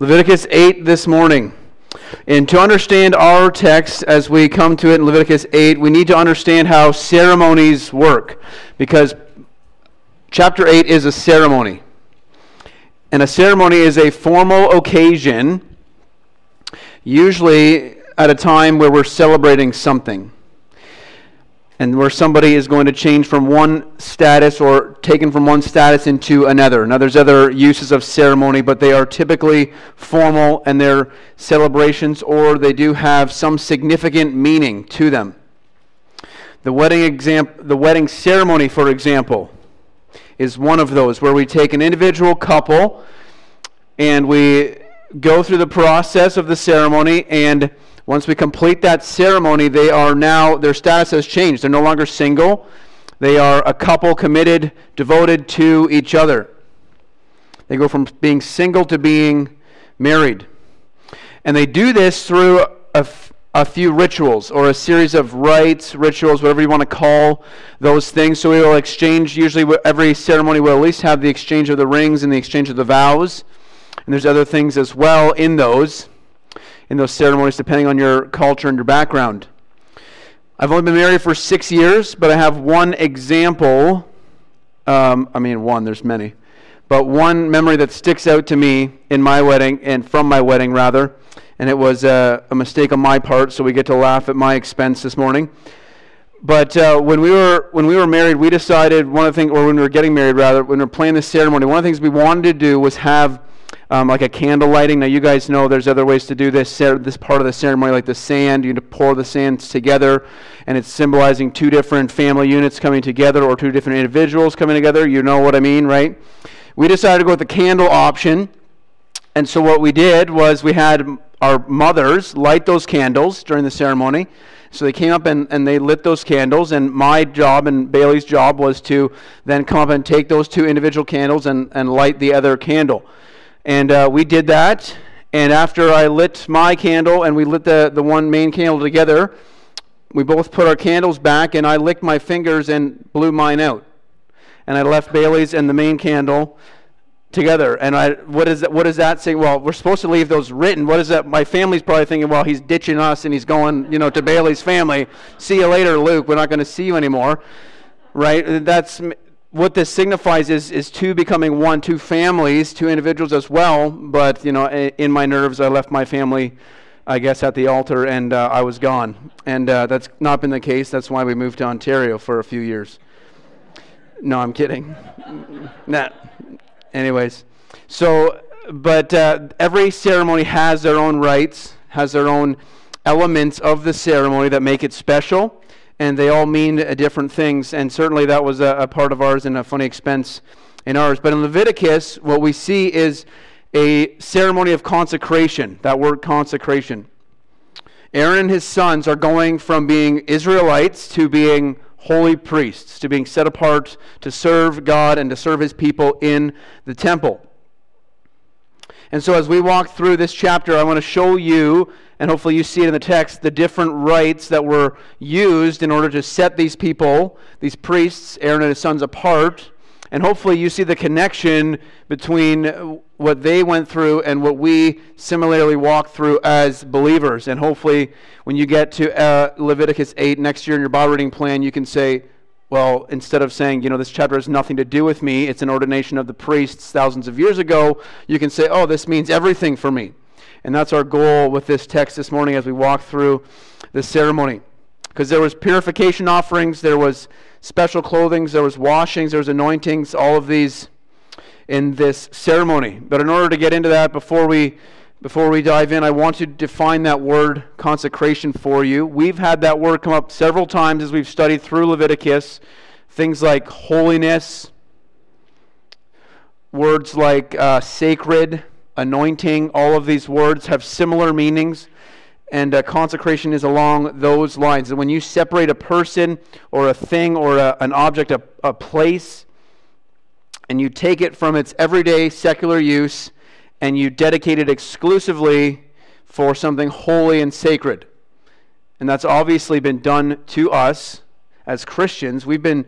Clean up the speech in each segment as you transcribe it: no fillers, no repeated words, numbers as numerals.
Leviticus 8 this morning. And to understand our text as we come to it in Leviticus 8, we need to understand how ceremonies work, because chapter 8 is a ceremony. And a ceremony is a formal occasion, usually at a time where we're celebrating something, and where somebody is going to change from one status or taken from one status into another. Now, there's other uses of ceremony, but they are typically formal, and they're celebrations, or they do have some significant meaning to them. The wedding ceremony, for example, is one of those where we take an individual couple and we go through the process of the ceremony, and once we complete that ceremony, they are now, their status has changed. They're no longer single. They are a couple committed, devoted to each other. They go from being single to being married. And they do this through a few rituals, or a series of rites, rituals, whatever you want to call those things. So we will exchange, usually every ceremony will at least have the exchange of the rings and the exchange of the vows. And there's other things as well in those ceremonies, depending on your culture and your background. I've only been married for 6 years, but I have one example. There's many. But one memory that sticks out to me in my wedding, and from my wedding, rather, and it was a mistake on my part, so we get to laugh at my expense this morning. But when we were married, we decided one of the things, or when we were getting married, rather, when we were planning the ceremony, one of the things we wanted to do was have like a candle lighting. Now, you guys know there's other ways to do this part of the ceremony, like the sand. You need to pour the sands together, and it's symbolizing two different family units coming together, or two different individuals coming together. You know what I mean, right? We decided to go with the candle option, and so what we did was we had our mothers light those candles during the ceremony. So they came up and they lit those candles, and my job and Bailey's job was to then come up and take those two individual candles and light the other candle. And we did that, and after I lit my candle and we lit the one main candle together, we both put our candles back, and I licked my fingers and blew mine out. And I left Bailey's and the main candle together. And what does that say? Well, we're supposed to leave those written. What is that? My family's probably thinking, well, he's ditching us and he's going, to Bailey's family. See you later, Luke. We're not going to see you anymore, right? That's what this signifies is two becoming one, two families, two individuals as well. But, in my nerves, I left my family, I guess, at the altar, and I was gone. And that's not been the case. That's why we moved to Ontario for a few years. No, I'm kidding. Nah. Anyways, but every ceremony has their own rites, has their own elements of the ceremony that make it special. And they all mean different things, and certainly that was a part of ours and a funny expense in ours. But in Leviticus, what we see is a ceremony of consecration, that word consecration. Aaron and his sons are going from being Israelites to being holy priests, to being set apart to serve God and to serve his people in the temple. And so as we walk through this chapter, I want to show you, and hopefully you see it in the text, the different rites that were used in order to set these people, these priests, Aaron and his sons, apart. And hopefully you see the connection between what they went through and what we similarly walk through as believers. And hopefully when you get to Leviticus 8 next year in your Bible reading plan, you can say, well, instead of saying, this chapter has nothing to do with me, it's an ordination of the priests thousands of years ago, you can say, oh, this means everything for me. And that's our goal with this text this morning as we walk through the ceremony. Because there was purification offerings, there was special clothings, there was washings, there was anointings, all of these in this ceremony. But in order to get into that, before we dive in, I want to define that word consecration for you. We've had that word come up several times as we've studied through Leviticus. Things like holiness, words like sacred, anointing, all of these words have similar meanings, and consecration is along those lines. And when you separate a person or a thing or an object, a place, and you take it from its everyday secular use, and you dedicate it exclusively for something holy and sacred. And that's obviously been done to us as Christians. We've been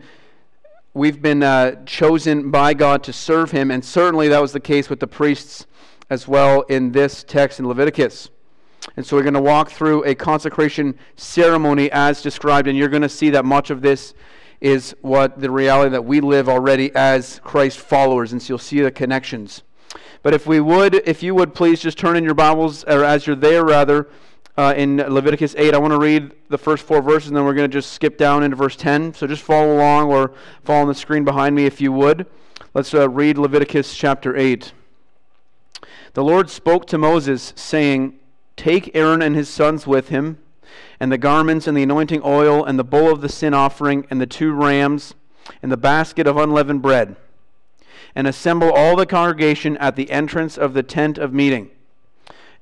chosen by God to serve him, and certainly that was the case with the priests as well in this text in Leviticus. And so we're going to walk through a consecration ceremony as described, and you're going to see that much of this is what the reality that we live already as Christ followers, and so you'll see the connections. But if you would please just turn in your Bibles, or as you're there rather, in Leviticus 8, I want to read the first 4 verses, and then we're going to just skip down into verse 10. So just follow along or follow on the screen behind me if you would. Let's read Leviticus chapter 8. The Lord spoke to Moses, saying, "Take Aaron and his sons with him, and the garments and the anointing oil and the bull of the sin offering and the 2 rams and the basket of unleavened bread, and assemble all the congregation at the entrance of the tent of meeting."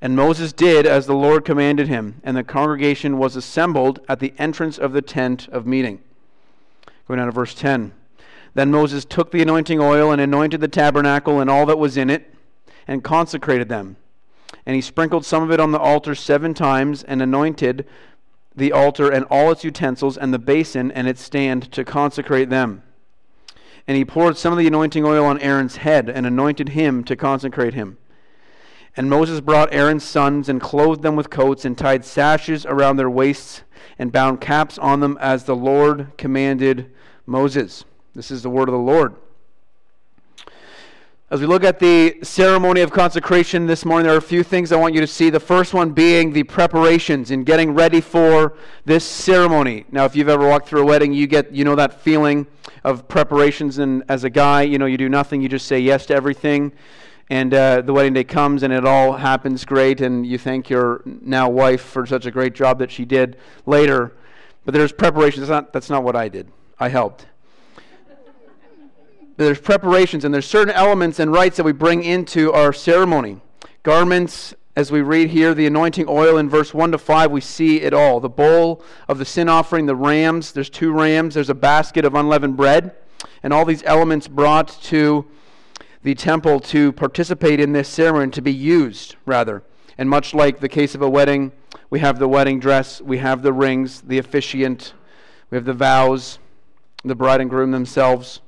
And Moses did as the Lord commanded him, and the congregation was assembled at the entrance of the tent of meeting. Going down to verse 10. Then Moses took the anointing oil and anointed the tabernacle and all that was in it, and consecrated them. And he sprinkled some of it on the altar 7 times, and anointed the altar and all its utensils and the basin and its stand to consecrate them. And he poured some of the anointing oil on Aaron's head and anointed him to consecrate him. And Moses brought Aaron's sons and clothed them with coats and tied sashes around their waists and bound caps on them as the Lord commanded Moses. This is the word of the Lord. As we look at the ceremony of consecration this morning, there are a few things I want you to see. The first one being the preparations and getting ready for this ceremony. Now, if you've ever walked through a wedding, you know that feeling of preparations. And as a guy, you know, you do nothing. You just say yes to everything. And the wedding day comes, and it all happens great, and you thank your now wife for such a great job that she did later. But there's preparations. That's not what I did. I helped. There's preparations, and there's certain elements and rites that we bring into our ceremony. Garments, as we read here, the anointing oil in verse 1 to 5, we see it all. The bowl of the sin offering, the rams, there's 2 rams, there's a basket of unleavened bread, and all these elements brought to the temple to participate in this ceremony, to be used, rather. And much like the case of a wedding, we have the wedding dress, we have the rings, the officiant, we have the vows, the bride and groom themselves.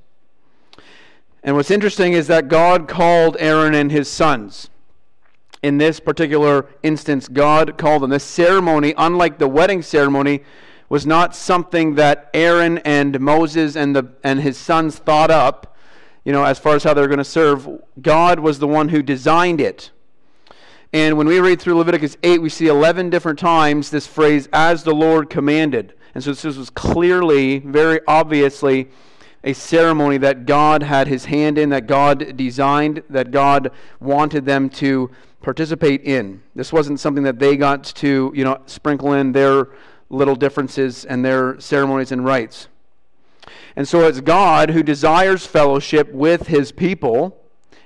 And what's interesting is that God called Aaron and his sons. In this particular instance, God called them. This ceremony, unlike the wedding ceremony, was not something that Aaron and Moses and his sons thought up. You know, as far as how they're going to serve, God was the one who designed it. And when we read through Leviticus 8, we see 11 different times this phrase, "as the Lord commanded." And so this was clearly, very obviously, a ceremony that God had his hand in, that God designed, that God wanted them to participate in. This wasn't something that they got to, you know, sprinkle in their little differences and their ceremonies and rites. And so it's God who desires fellowship with his people,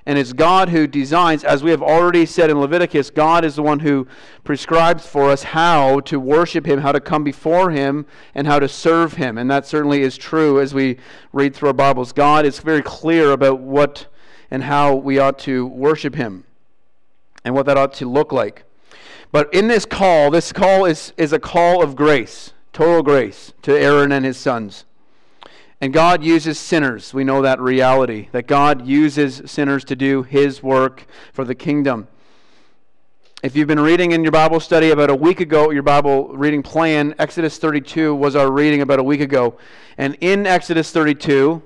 and it's God who designs. As we have already said in Leviticus, God is the one who prescribes for us how to worship him, how to come before him, and how to serve him. And that certainly is true as we read through our Bibles. God is very clear about what and how we ought to worship him and what that ought to look like. But in this call is a call of grace, total grace, to Aaron and his sons. And God uses sinners. We know that reality, that God uses sinners to do his work for the kingdom. If you've been reading in your Bible study about a week ago, your Bible reading plan, Exodus 32 was our reading about a week ago. And in Exodus 32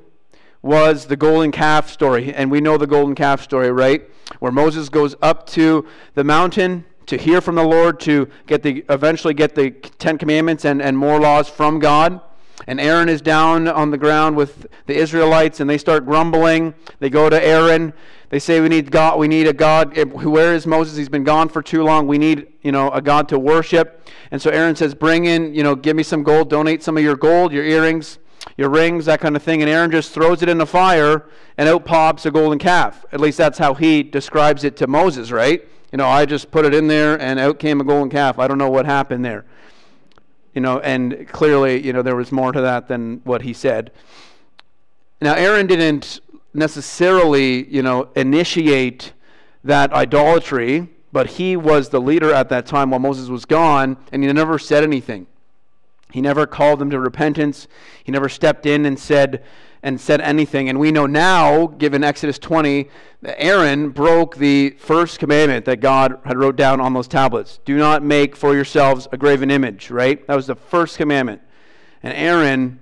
was the golden calf story. And we know the golden calf story, right? Where Moses goes up to the mountain to hear from the Lord, to eventually get the 10 commandments and more laws from God. And Aaron is down on the ground with the Israelites, and they start grumbling. They go to Aaron. They say, we need a God. Where is Moses? He's been gone for too long. We need, you know, a God to worship. And so Aaron says, bring in, you know, give me some gold. Donate some of your gold, your earrings, your rings, that kind of thing. And Aaron just throws it in the fire, and out pops a golden calf. At least that's how he describes it to Moses, right? You know, I just put it in there, and out came a golden calf. I don't know what happened there. You know, and clearly, you know, there was more to that than what he said. Now, Aaron didn't necessarily, you know, initiate that idolatry, but he was the leader at that time while Moses was gone, and he never said anything. He never called them to repentance. He never stepped in and said anything. And we know now, given Exodus 20, that Aaron broke the first commandment that God had wrote down on those tablets. Do not make for yourselves a graven image, right? That was the first commandment. And Aaron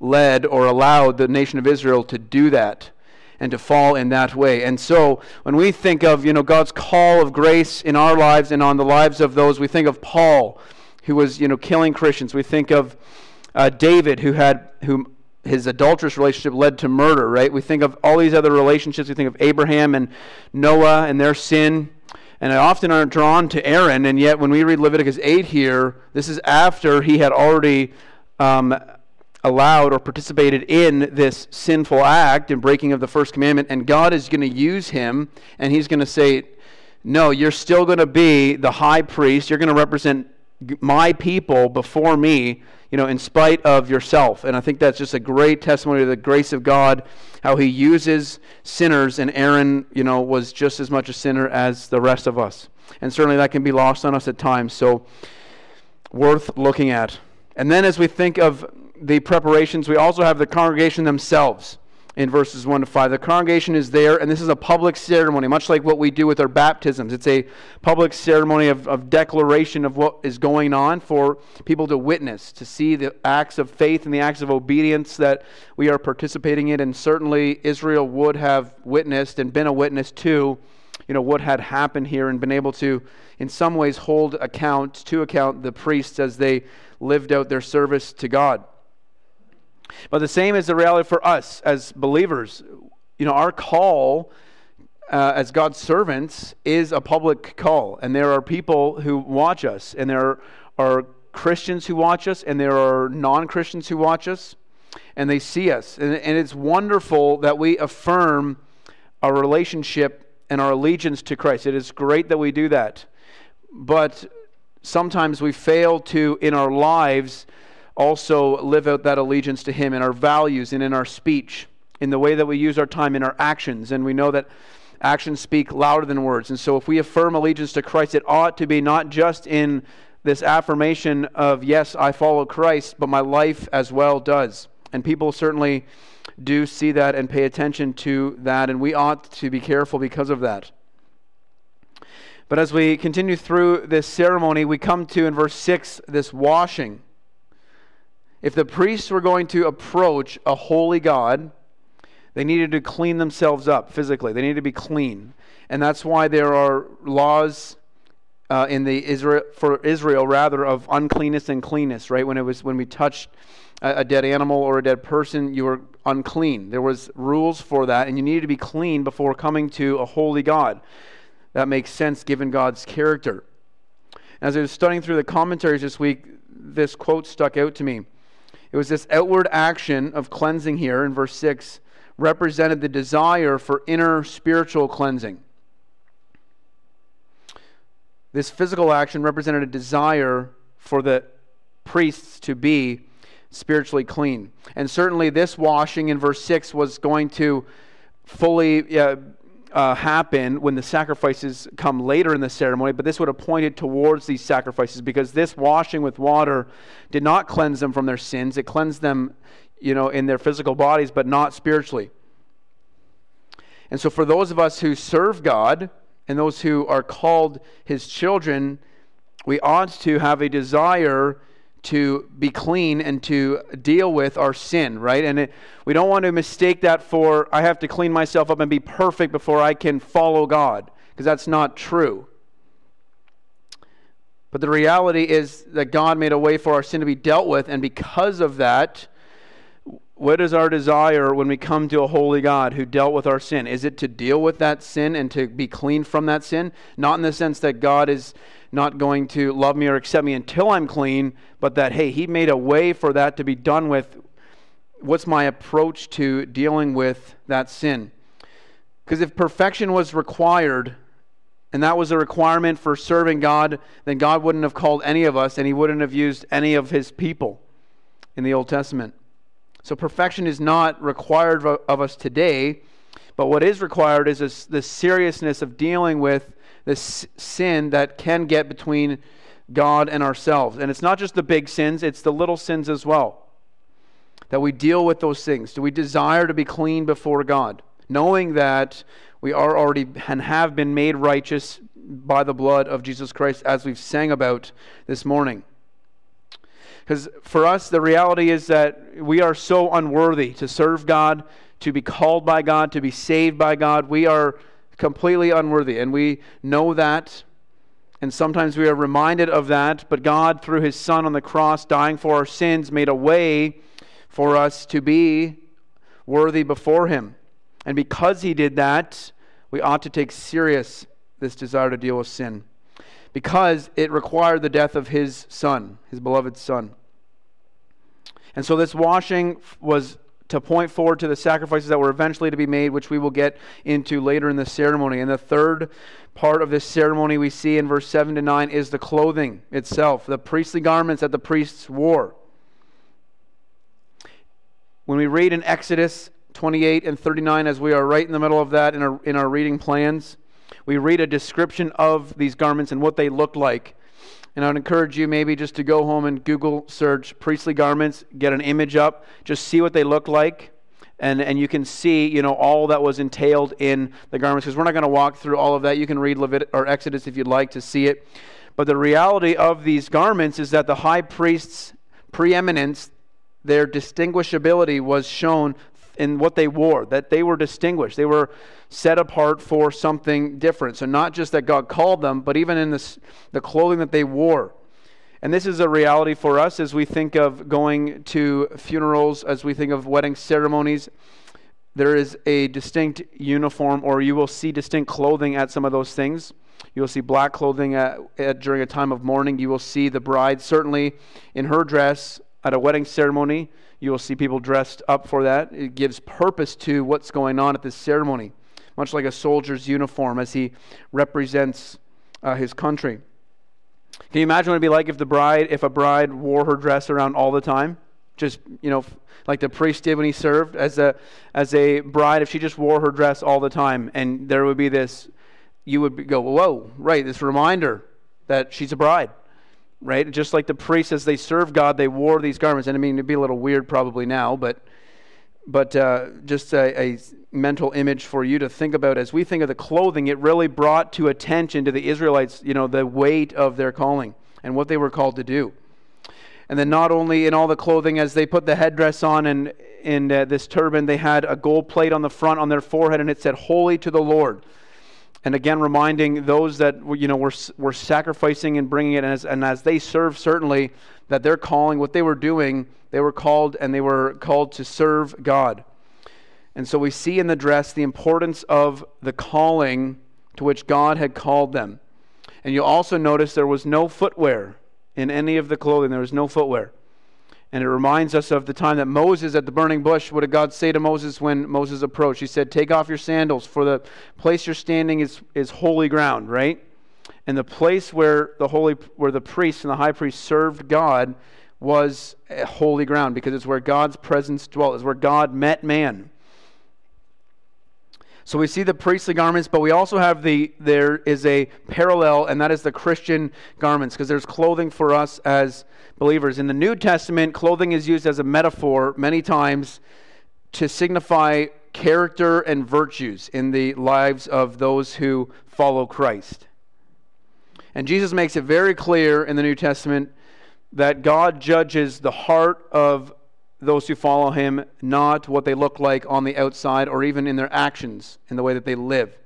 led or allowed the nation of Israel to do that and to fall in that way. And so when we think of, God's call of grace in our lives and on the lives of those, we think of Paul, who was, killing Christians. We think of David, whom his adulterous relationship led to murder, right? We think of all these other relationships. We think of Abraham and Noah and their sin, and I often are drawn to Aaron, and yet when we read Leviticus 8 here, this is after he had already allowed or participated in this sinful act and breaking of the first commandment, and God is going to use him, and he's going to say, no, you're still going to be the high priest. You're going to represent my people before me, in spite of yourself. And I think that's just a great testimony to the grace of God, how he uses sinners, and Aaron, was just as much a sinner as the rest of us. And certainly that can be lost on us at times, so worth looking at. And then as we think of the preparations, we also have the congregation themselves in verses 1 to 5. The congregation is there, and this is a public ceremony, much like what we do with our baptisms. It's a public ceremony of declaration of what is going on for people to witness, to see the acts of faith and the acts of obedience that we are participating in. And certainly Israel would have witnessed and been a witness to, what had happened here, and been able to, in some ways, hold to account the priests as they lived out their service to God. But the same is the reality for us as believers. Our call as God's servants is a public call. And there are people who watch us. And there are Christians who watch us. And there are non-Christians who watch us. And they see us. And it's wonderful that we affirm our relationship and our allegiance to Christ. It is great that we do that. But sometimes we fail to, in our lives, also live out that allegiance to him in our values and in our speech, in the way that we use our time, in our actions. And we know that actions speak louder than words. And so if we affirm allegiance to Christ, it ought to be not just in this affirmation of, yes, I follow Christ, but my life as well does. And people certainly do see that and pay attention to that, and we ought to be careful because of that. But as we continue through this ceremony, we come to, in verse 6, this washing. If the priests were going to approach a holy God, they needed to clean themselves up physically. They needed to be clean. And that's why there are laws for Israel, of uncleanness and cleanness, right? When we touched a dead animal or a dead person, you were unclean. There was rules for that, and you needed to be clean before coming to a holy God. That makes sense given God's character. As I was studying through the commentaries this week, this quote stuck out to me. It was this outward action of cleansing here in verse 6 represented the desire for inner spiritual cleansing. This physical action represented a desire for the priests to be spiritually clean. And certainly this washing in verse 6 was going to fully happen when the sacrifices come later in the ceremony, but this would have pointed towards these sacrifices, because this washing with water did not cleanse them from their sins. It cleansed them, in their physical bodies, but not spiritually. And so for those of us who serve God and those who are called his children, we ought to have a desire to be clean and to deal with our sin, right? And we don't want to mistake that for, I have to clean myself up and be perfect before I can follow God, because that's not true. But the reality is that God made a way for our sin to be dealt with, and because of that, what is our desire when we come to a holy God who dealt with our sin? Is it to deal with that sin and to be clean from that sin? Not in the sense that God is not going to love me or accept me until I'm clean, but that, hey, he made a way for that to be done with. What's my approach to dealing with that sin? Because if perfection was required, and that was a requirement for serving God, then God wouldn't have called any of us, and he wouldn't have used any of his people in the Old Testament. So perfection is not required of us today, but what is required is this seriousness of dealing with this sin that can get between God and ourselves. And it's not just the big sins, it's the little sins as well. That we deal with those things. Do we desire to be clean before God? Knowing that we are already and have been made righteous by the blood of Jesus Christ, as we've sang about this morning. Because for us, the reality is that we are so unworthy to serve God, to be called by God, to be saved by God. We are completely unworthy, and we know that. And sometimes we are reminded of that, but God, through His Son on the cross, dying for our sins, made a way for us to be worthy before Him. And because He did that, we ought to take serious this desire to deal with sin, because it required the death of His Son, His beloved Son. And so this washing was to point forward to the sacrifices that were eventually to be made, which we will get into later in the ceremony. And the third part of this ceremony we see in verse 7 to 9 is the clothing itself, the priestly garments that the priests wore. When we read in Exodus 28 and 39, as we are right in the middle of that in our reading plans, we read a description of these garments and what they looked like. And I would encourage you maybe just to go home and Google search priestly garments, get an image up, just see what they look like. And you can see, you know, all that was entailed in the garments. Because we're not going to walk through all of that. You can read Exodus if you'd like to see it. But the reality of these garments is that the high priest's preeminence, their distinguishability was shown in what they wore, that they were distinguished. They were set apart for something different. So not just that God called them, but even in the clothing that they wore. And this is a reality for us as we think of going to funerals, as we think of wedding ceremonies. There is a distinct uniform, or you will see distinct clothing at some of those things. You'll see black clothing during a time of mourning. You will see the bride, certainly in her dress, at a wedding ceremony. You will see people dressed up for that. It gives purpose to what's going on at this ceremony, much like a soldier's uniform as he represents his country. Can you imagine what it'd be like if a bride wore her dress around all the time? Just, you know, like the priest did when he served as a bride, if she just wore her dress all the time, and there would be this, you would go, whoa, right, this reminder that she's a bride. Right? Just like the priests, as they served God, they wore these garments. And I mean, it'd be a little weird probably now, but just a mental image for you to think about. As we think of the clothing, it really brought to attention to the Israelites, you know, the weight of their calling and what they were called to do. And then not only in all the clothing, as they put the headdress on and this turban, they had a gold plate on the front on their forehead, and it said, "Holy to the Lord." And again, reminding those that, you know, were sacrificing and bringing it, and as they served, certainly, that their calling, what they were doing, they were called to serve God. And so we see in the dress the importance of the calling to which God had called them. And you'll also notice there was no footwear in any of the clothing. There was no footwear. And it reminds us of the time that Moses at the burning bush, what did God say to Moses when Moses approached? He said, "Take off your sandals, for the place you're standing is holy ground," right? And the place where the priest and the high priest served God was holy ground, because it's where God's presence dwelt. It's where God met man. So we see the priestly garments, but we also have there is a parallel, and that is the Christian garments, because there's clothing for us as believers. In the New Testament, clothing is used as a metaphor many times to signify character and virtues in the lives of those who follow Christ. And Jesus makes it very clear in the New Testament that God judges the heart of those who follow Him, not what they look like on the outside or even in their actions, in the way that they live.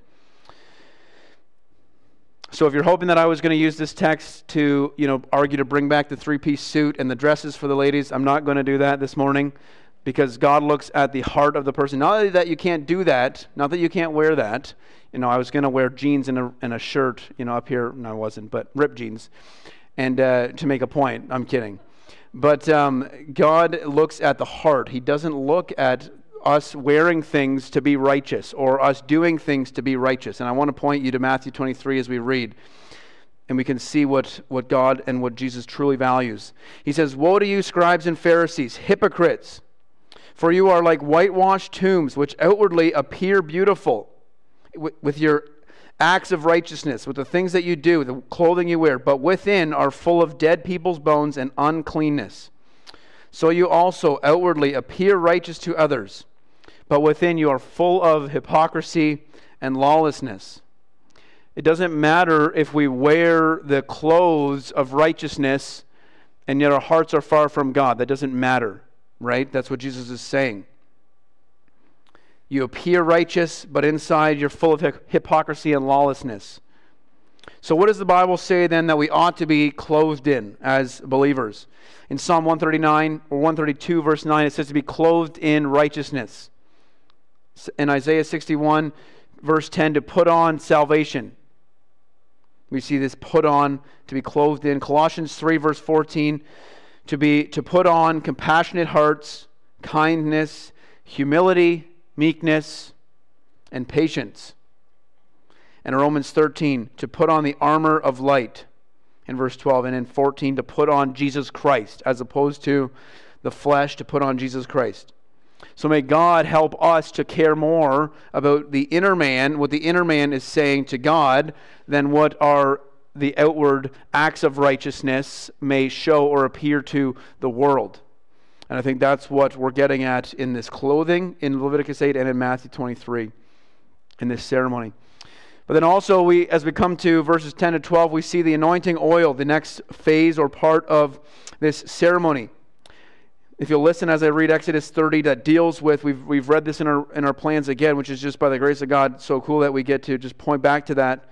So if you're hoping that I was going to use this text to, you know, argue to bring back the three-piece suit and the dresses for the ladies, I'm not going to do that this morning, because God looks at the heart of the person. Not that you can't do that, not that you can't wear that. You know, I was going to wear jeans and a shirt, you know, up here. No, I wasn't, but ripped jeans. And to make a point, I'm kidding. But God looks at the heart. He doesn't look at us wearing things to be righteous or us doing things to be righteous. And I want to point you to Matthew 23 as we read. And we can see what God and what Jesus truly values. He says, "Woe to you, scribes and Pharisees, hypocrites! For you are like whitewashed tombs, which outwardly appear beautiful with your acts of righteousness, with the things that you do, the clothing you wear, but within are full of dead people's bones and uncleanness. So you also outwardly appear righteous to others, but within you are full of hypocrisy and lawlessness. It doesn't matter if we wear the clothes of righteousness and yet our hearts are far from God. That doesn't matter, right? That's what Jesus is saying. You appear righteous, but inside you're full of hypocrisy and lawlessness. So what does the Bible say then that we ought to be clothed in as believers? In Psalm 139 or 132 verse 9, it says to be clothed in righteousness. In Isaiah 61 verse 10, to put on salvation. We see this put on, to be clothed in. Colossians 3 verse 14, to put on compassionate hearts, kindness, humility, meekness, and patience. And in Romans 13, to put on the armor of light, in verse 12. And in 14, to put on Jesus Christ, as opposed to the flesh, to put on Jesus Christ. So may God help us to care more about the inner man, what the inner man is saying to God, than what are the outward acts of righteousness may show or appear to the world. And I think that's what we're getting at in this clothing in Leviticus 8 and in Matthew 23 in this ceremony. But then also, as we come to verses 10 to 12, we see the anointing oil, the next phase or part of this ceremony. If you'll listen as I read Exodus 30, that deals with, we've read this in our plans again, which is just by the grace of God, so cool that we get to just point back to that.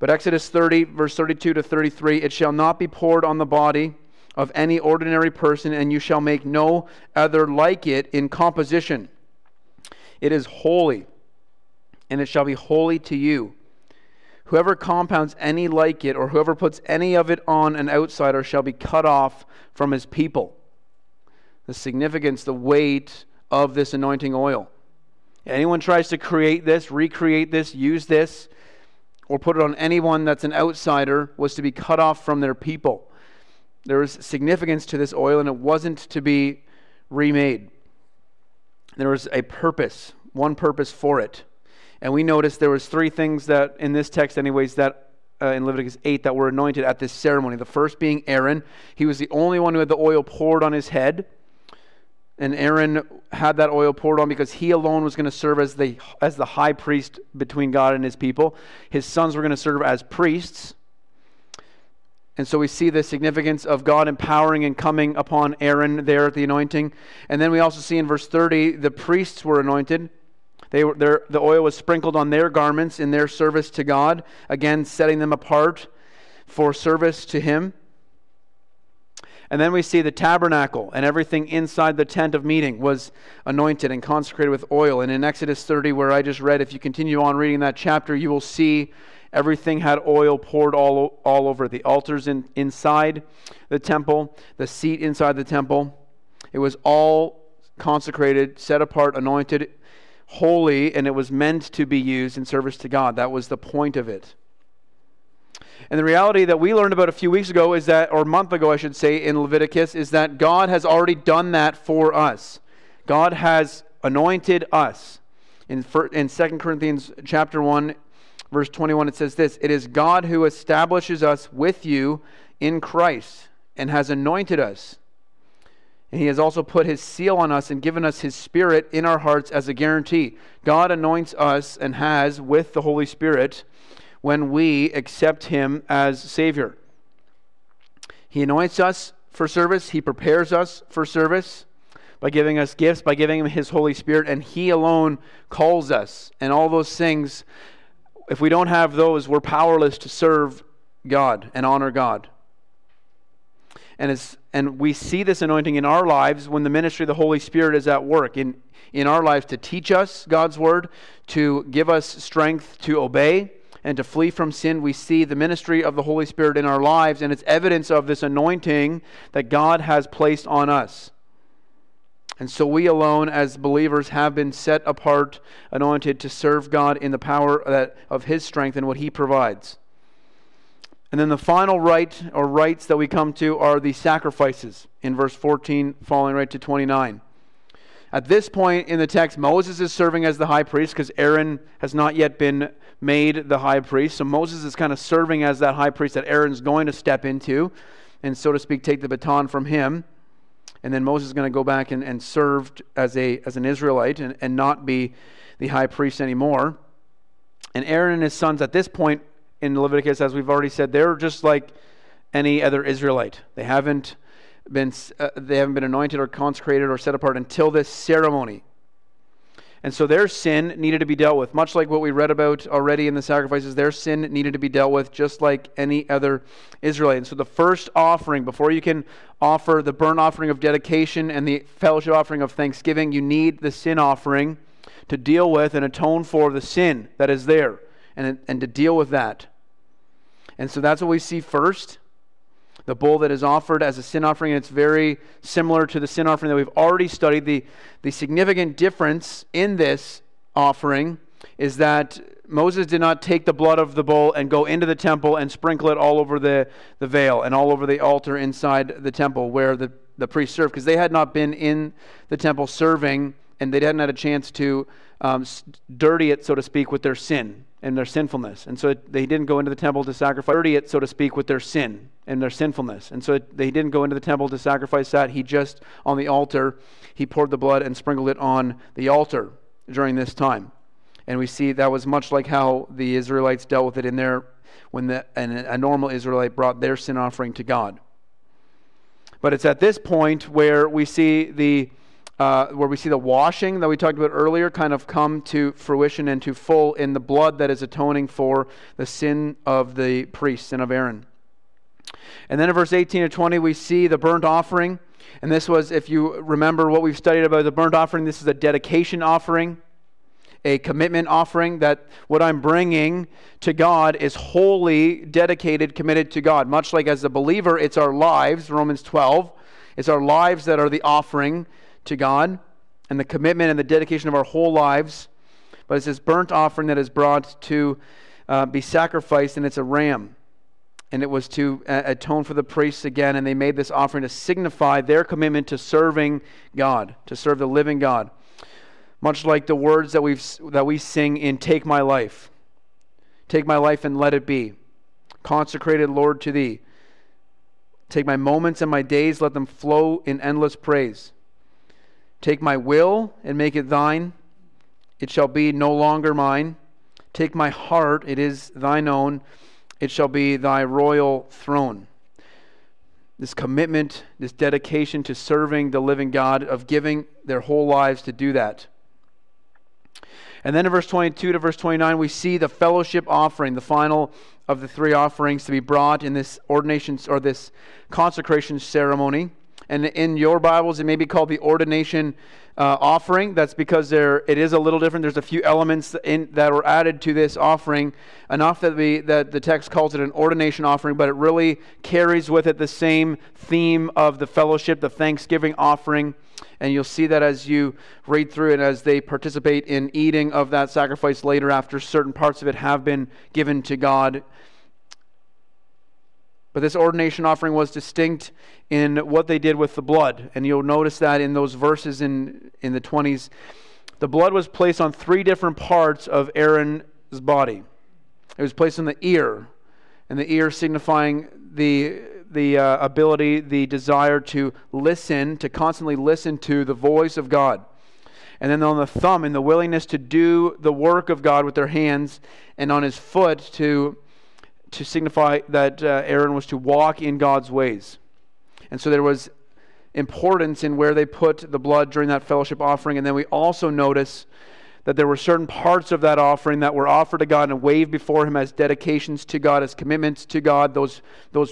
But Exodus 30, verse 32 to 33, it shall not be poured on the body of any ordinary person, and you shall make no other like it in composition. It is holy, and it shall be holy to you. Whoever compounds any like it, or whoever puts any of it on an outsider, shall be cut off from his people. The significance, the weight of this anointing oil. Anyone tries to create this, recreate this, use this, or put it on anyone that's an outsider, was to be cut off from their people. There was significance to this oil, and it wasn't to be remade. There was a purpose, one purpose for it. And we notice there was three things that, in this text anyways, that in Leviticus 8 that were anointed at this ceremony. The first being Aaron. He was the only one who had the oil poured on his head. And Aaron had that oil poured on because he alone was going to serve as the high priest between God and his people. His sons were going to serve as priests. And so we see the significance of God empowering and coming upon Aaron there at the anointing. And then we also see in verse 30, the priests were anointed. The oil was sprinkled on their garments in their service to God, again setting them apart for service to Him. And then we see the tabernacle and everything inside the tent of meeting was anointed and consecrated with oil. And in Exodus 30, where I just read, if you continue on reading that chapter, you will see everything had oil poured all over. The altars inside the temple, the seat inside the temple. It was all consecrated, set apart, anointed, holy, and it was meant to be used in service to God. That was the point of it. And the reality that we learned about a few weeks ago is that, or a month ago I should say, in Leviticus, is that God has already done that for us. God has anointed us. In 2 Corinthians chapter 1, verse 21, it says this: it is God who establishes us with you in Christ and has anointed us. And He has also put His seal on us and given us His Spirit in our hearts as a guarantee. God anoints us and has with the Holy Spirit when we accept Him as Savior. He anoints us for service. He prepares us for service by giving us gifts, by giving Him His Holy Spirit, and He alone calls us. And all those things, if we don't have those, we're powerless to serve God and honor God. And we see this anointing in our lives when the ministry of the Holy Spirit is at work in our lives to teach us God's Word, to give us strength to obey, and to flee from sin. We see the ministry of the Holy Spirit in our lives, and it's evidence of this anointing that God has placed on us. And so we alone as believers have been set apart, anointed to serve God in the power of His strength and what He provides. And then the final rite or rites that we come to are the sacrifices in verse 14 following right to 29. At this point in the text, Moses is serving as the high priest because Aaron has not yet been made the high priest. So Moses is kind of serving as that high priest that Aaron's going to step into and, so to speak, take the baton from him. And then Moses is going to go back and serve as an Israelite and not be the high priest anymore. And Aaron and his sons at this point in Leviticus, as we've already said, they're just like any other Israelite. They haven't been anointed or consecrated or set apart until this ceremony. And so their sin needed to be dealt with, much like what we read about already in the sacrifices. Their sin needed to be dealt with just like any other Israelite. And so the first offering, before you can offer the burnt offering of dedication and the fellowship offering of thanksgiving, you need the sin offering to deal with and atone for the sin that is there and to deal with that. And so that's what we see first. The bull that is offered as a sin offering, and it's very similar to the sin offering that we've already studied. The significant difference in this offering is that Moses did not take the blood of the bull and go into the temple and sprinkle it all over the veil and all over the altar inside the temple where the priests served, because they had not been in the temple serving, and they hadn't had a chance to dirty it, so to speak, with their sin and their sinfulness. And so they didn't go into the temple to sacrifice. Dirty it, so to speak, with their sin and their sinfulness. And so they didn't go into the temple to sacrifice that. He just, on the altar, he poured the blood and sprinkled it on the altar during this time. And we see that was much like how the Israelites dealt with it in their, when a normal Israelite brought their sin offering to God. But it's at this point where we see the washing that we talked about earlier kind of come to fruition and to full in the blood that is atoning for the sin of the priests and of Aaron. And then in verse 18 to 20, we see the burnt offering. And this was, if you remember what we've studied about the burnt offering, this is a dedication offering, a commitment offering, that what I'm bringing to God is wholly dedicated, committed to God. Much like as a believer, it's our lives, Romans 12, it's our lives that are the offering to God, and the commitment and the dedication of our whole lives. But it's this burnt offering that is brought to be sacrificed, and it's a ram, and it was to atone for the priests again, and they made this offering to signify their commitment to serving God, to serve the living God, much like the words that we sing in take my life and let it be consecrated, Lord, to thee. Take my moments and my days, let them flow in endless praise. Take my will and make it thine. It shall be no longer mine. Take my heart, it is thine own. It shall be thy royal throne. This commitment, this dedication to serving the living God, of giving their whole lives to do that. And then in verse 22 to verse 29, we see the fellowship offering, the final of the three offerings to be brought in this ordination or this consecration ceremony. And in your Bibles, it may be called the ordination offering. That's because it is a little different. There's a few elements that were added to this offering, enough that the text calls it an ordination offering, but it really carries with it the same theme of the fellowship, the thanksgiving offering. And you'll see that as you read through it, as they participate in eating of that sacrifice later, after certain parts of it have been given to God. But this ordination offering was distinct in what they did with the blood. And you'll notice that in those verses in the 20s, the blood was placed on three different parts of Aaron's body. It was placed on the ear, and the ear signifying the ability, the desire to listen, to constantly listen to the voice of God. And then on the thumb, in the willingness to do the work of God with their hands, and on his foot to signify that Aaron was to walk in God's ways. And so there was importance in where they put the blood during that fellowship offering. And then we also notice that there were certain parts of that offering that were offered to God and waved before him as dedications to God, as commitments to God, those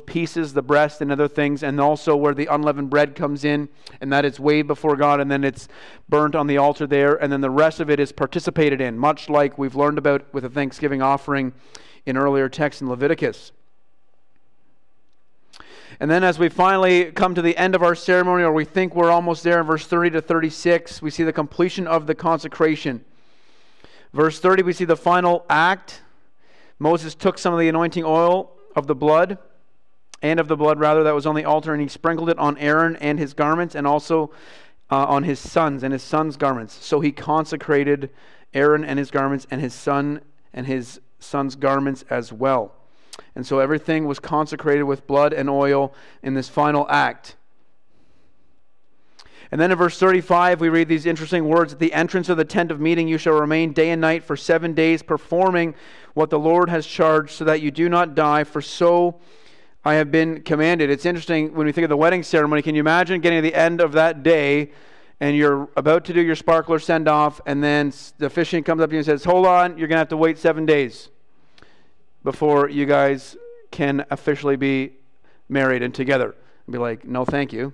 pieces, the breast and other things, and also where the unleavened bread comes in, and that it's waved before God, and then it's burnt on the altar there, and then the rest of it is participated in, much like we've learned about with a thanksgiving offering in earlier texts in Leviticus. And then as we finally come to the end of our ceremony, or we think we're almost there, in verse 30 to 36, we see the completion of the consecration. Verse 30, we see the final act. Moses took some of the anointing oil of the blood, that was on the altar, and he sprinkled it on Aaron and his garments, and also on his sons and his sons' garments. So he consecrated Aaron and his garments and his son and his son's garments as well. And so everything was consecrated with blood and oil in this final act. And then in verse 35, we read these interesting words: "At the entrance of the tent of meeting, you shall remain day and night for 7 days, performing what the Lord has charged, so that you do not die, for so I have been commanded." It's interesting when we think of the wedding ceremony. Can you imagine getting to the end of that day and you're about to do your sparkler send-off, and then the officiant comes up to you and says, "Hold on, you're going to have to wait 7 days before you guys can officially be married and together." And be like, "No, thank you."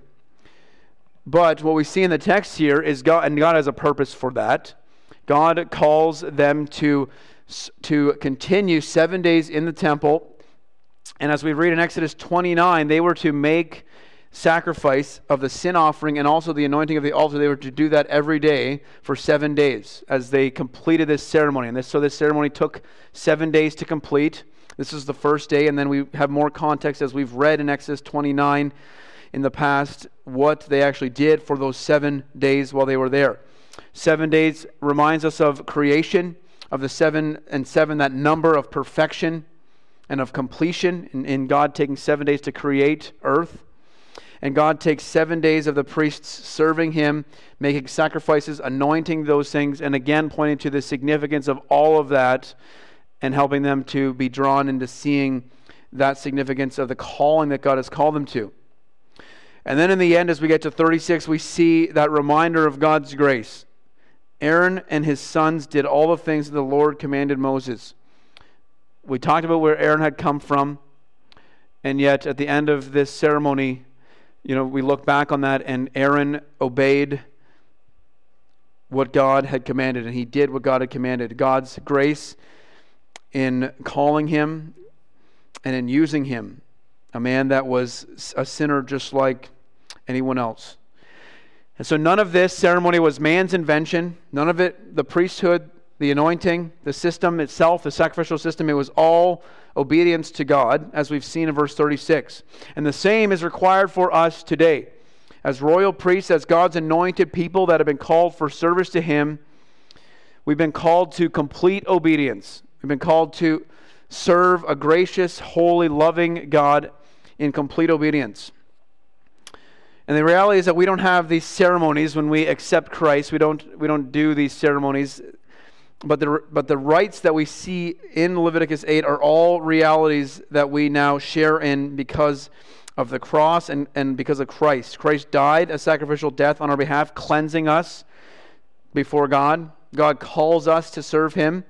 But what we see in the text here is God, and God has a purpose for that. God calls them to continue 7 days in the temple. And as we read in Exodus 29, they were to make sacrifice of the sin offering and also the anointing of the altar. They were to do that every day for 7 days as they completed this ceremony. And so this ceremony took 7 days to complete. This is the first day, and then we have more context as we've read in Exodus 29 in the past what they actually did for those 7 days while they were there. 7 days reminds us of creation, of the 7 and 7, that number of perfection and of completion in God taking 7 days to create earth. And God takes 7 days of the priests serving him, making sacrifices, anointing those things, and again pointing to the significance of all of that and helping them to be drawn into seeing that significance of the calling that God has called them to. And then in the end, as we get to 36, we see that reminder of God's grace. Aaron and his sons did all the things that the Lord commanded Moses. We talked about where Aaron had come from, and yet at the end of this ceremony, you know, we look back on that, and Aaron obeyed what God had commanded, and he did what God had commanded. God's grace in calling him and in using him, a man that was a sinner just like anyone else. And so none of this ceremony was man's invention. None of it, the priesthood, the anointing, the system itself, the sacrificial system, it was all obedience to God, as we've seen in verse 36. And the same is required for us today. As royal priests, as God's anointed people that have been called for service to him, we've been called to complete obedience. We've been called to serve a gracious, holy, loving God in complete obedience. And the reality is that we don't have these ceremonies when we accept Christ. We don't do these ceremonies. But the rites that we see in Leviticus 8 are all realities that we now share in because of the cross and because of Christ. Christ died a sacrificial death on our behalf, cleansing us before God. God calls us to serve him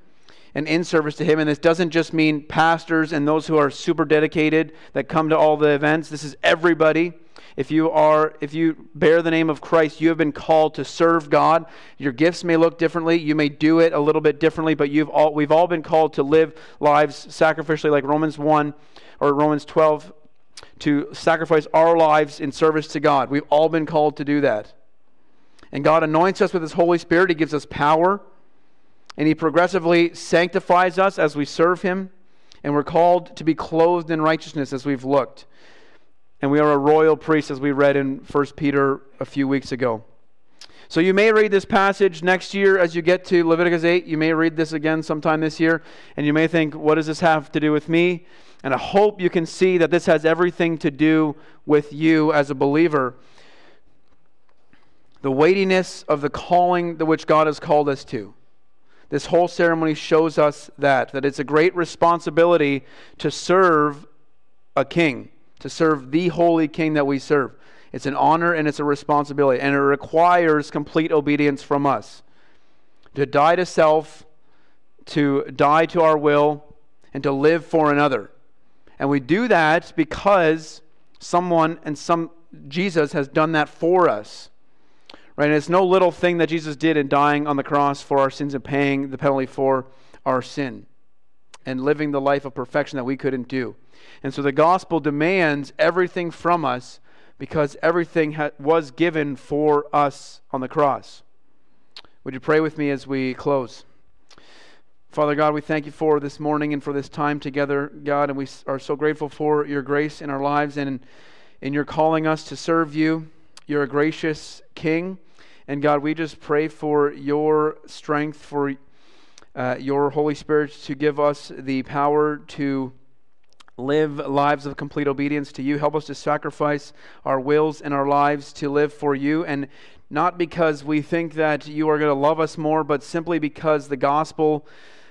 and in service to him. And this doesn't just mean pastors and those who are super dedicated that come to all the events. This is everybody. If you bear the name of Christ, you have been called to serve God. Your gifts may look differently. You may do it a little bit differently, but we've all been called to live lives sacrificially, like Romans 1 or Romans 12, to sacrifice our lives in service to God. We've all been called to do that. And God anoints us with his Holy Spirit. He gives us power, and he progressively sanctifies us as we serve him, and we're called to be clothed in righteousness as we've looked. And we are a royal priest, as we read in 1 Peter a few weeks ago. So you may read this passage next year as you get to Leviticus 8. You may read this again sometime this year, and you may think, what does this have to do with me? And I hope you can see that this has everything to do with you as a believer. The weightiness of the calling to which God has called us to. This whole ceremony shows us that it's a great responsibility to serve a king, to serve the holy king that we serve. It's an honor and it's a responsibility, and it requires complete obedience from us. To die to self, to die to our will, and to live for another. And we do that because Jesus has done that for us. Right? And it's no little thing that Jesus did in dying on the cross for our sins and paying the penalty for our sin and living the life of perfection that we couldn't do. And so the gospel demands everything from us because everything was given for us on the cross. Would you pray with me as we close? Father God, we thank you for this morning and for this time together, God, and we are so grateful for your grace in our lives and in your calling us to serve you You're a gracious King. And God, we just pray for your strength, for your Holy Spirit to give us the power to live lives of complete obedience to you. Help us to sacrifice our wills and our lives to live for you, and not because we think that you are going to love us more, but simply because the gospel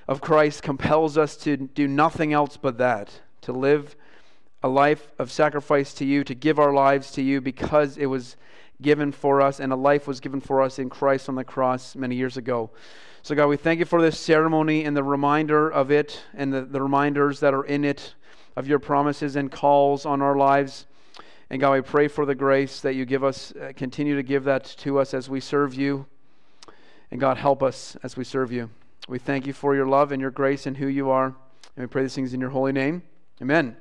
of Christ compels us to do nothing else but that, to live a life of sacrifice to you, to give our lives to you because it was given for us, and a life was given for us in Christ on the cross many years ago. So God, we thank you for this ceremony and the reminder of it, and the reminders that are in it of your promises and calls on our lives. And God, we pray for the grace that you give us. Continue to give that to us as we serve you. And God, help us as we serve you. We thank you for your love and your grace and who you are. And we pray these things in your holy name. Amen.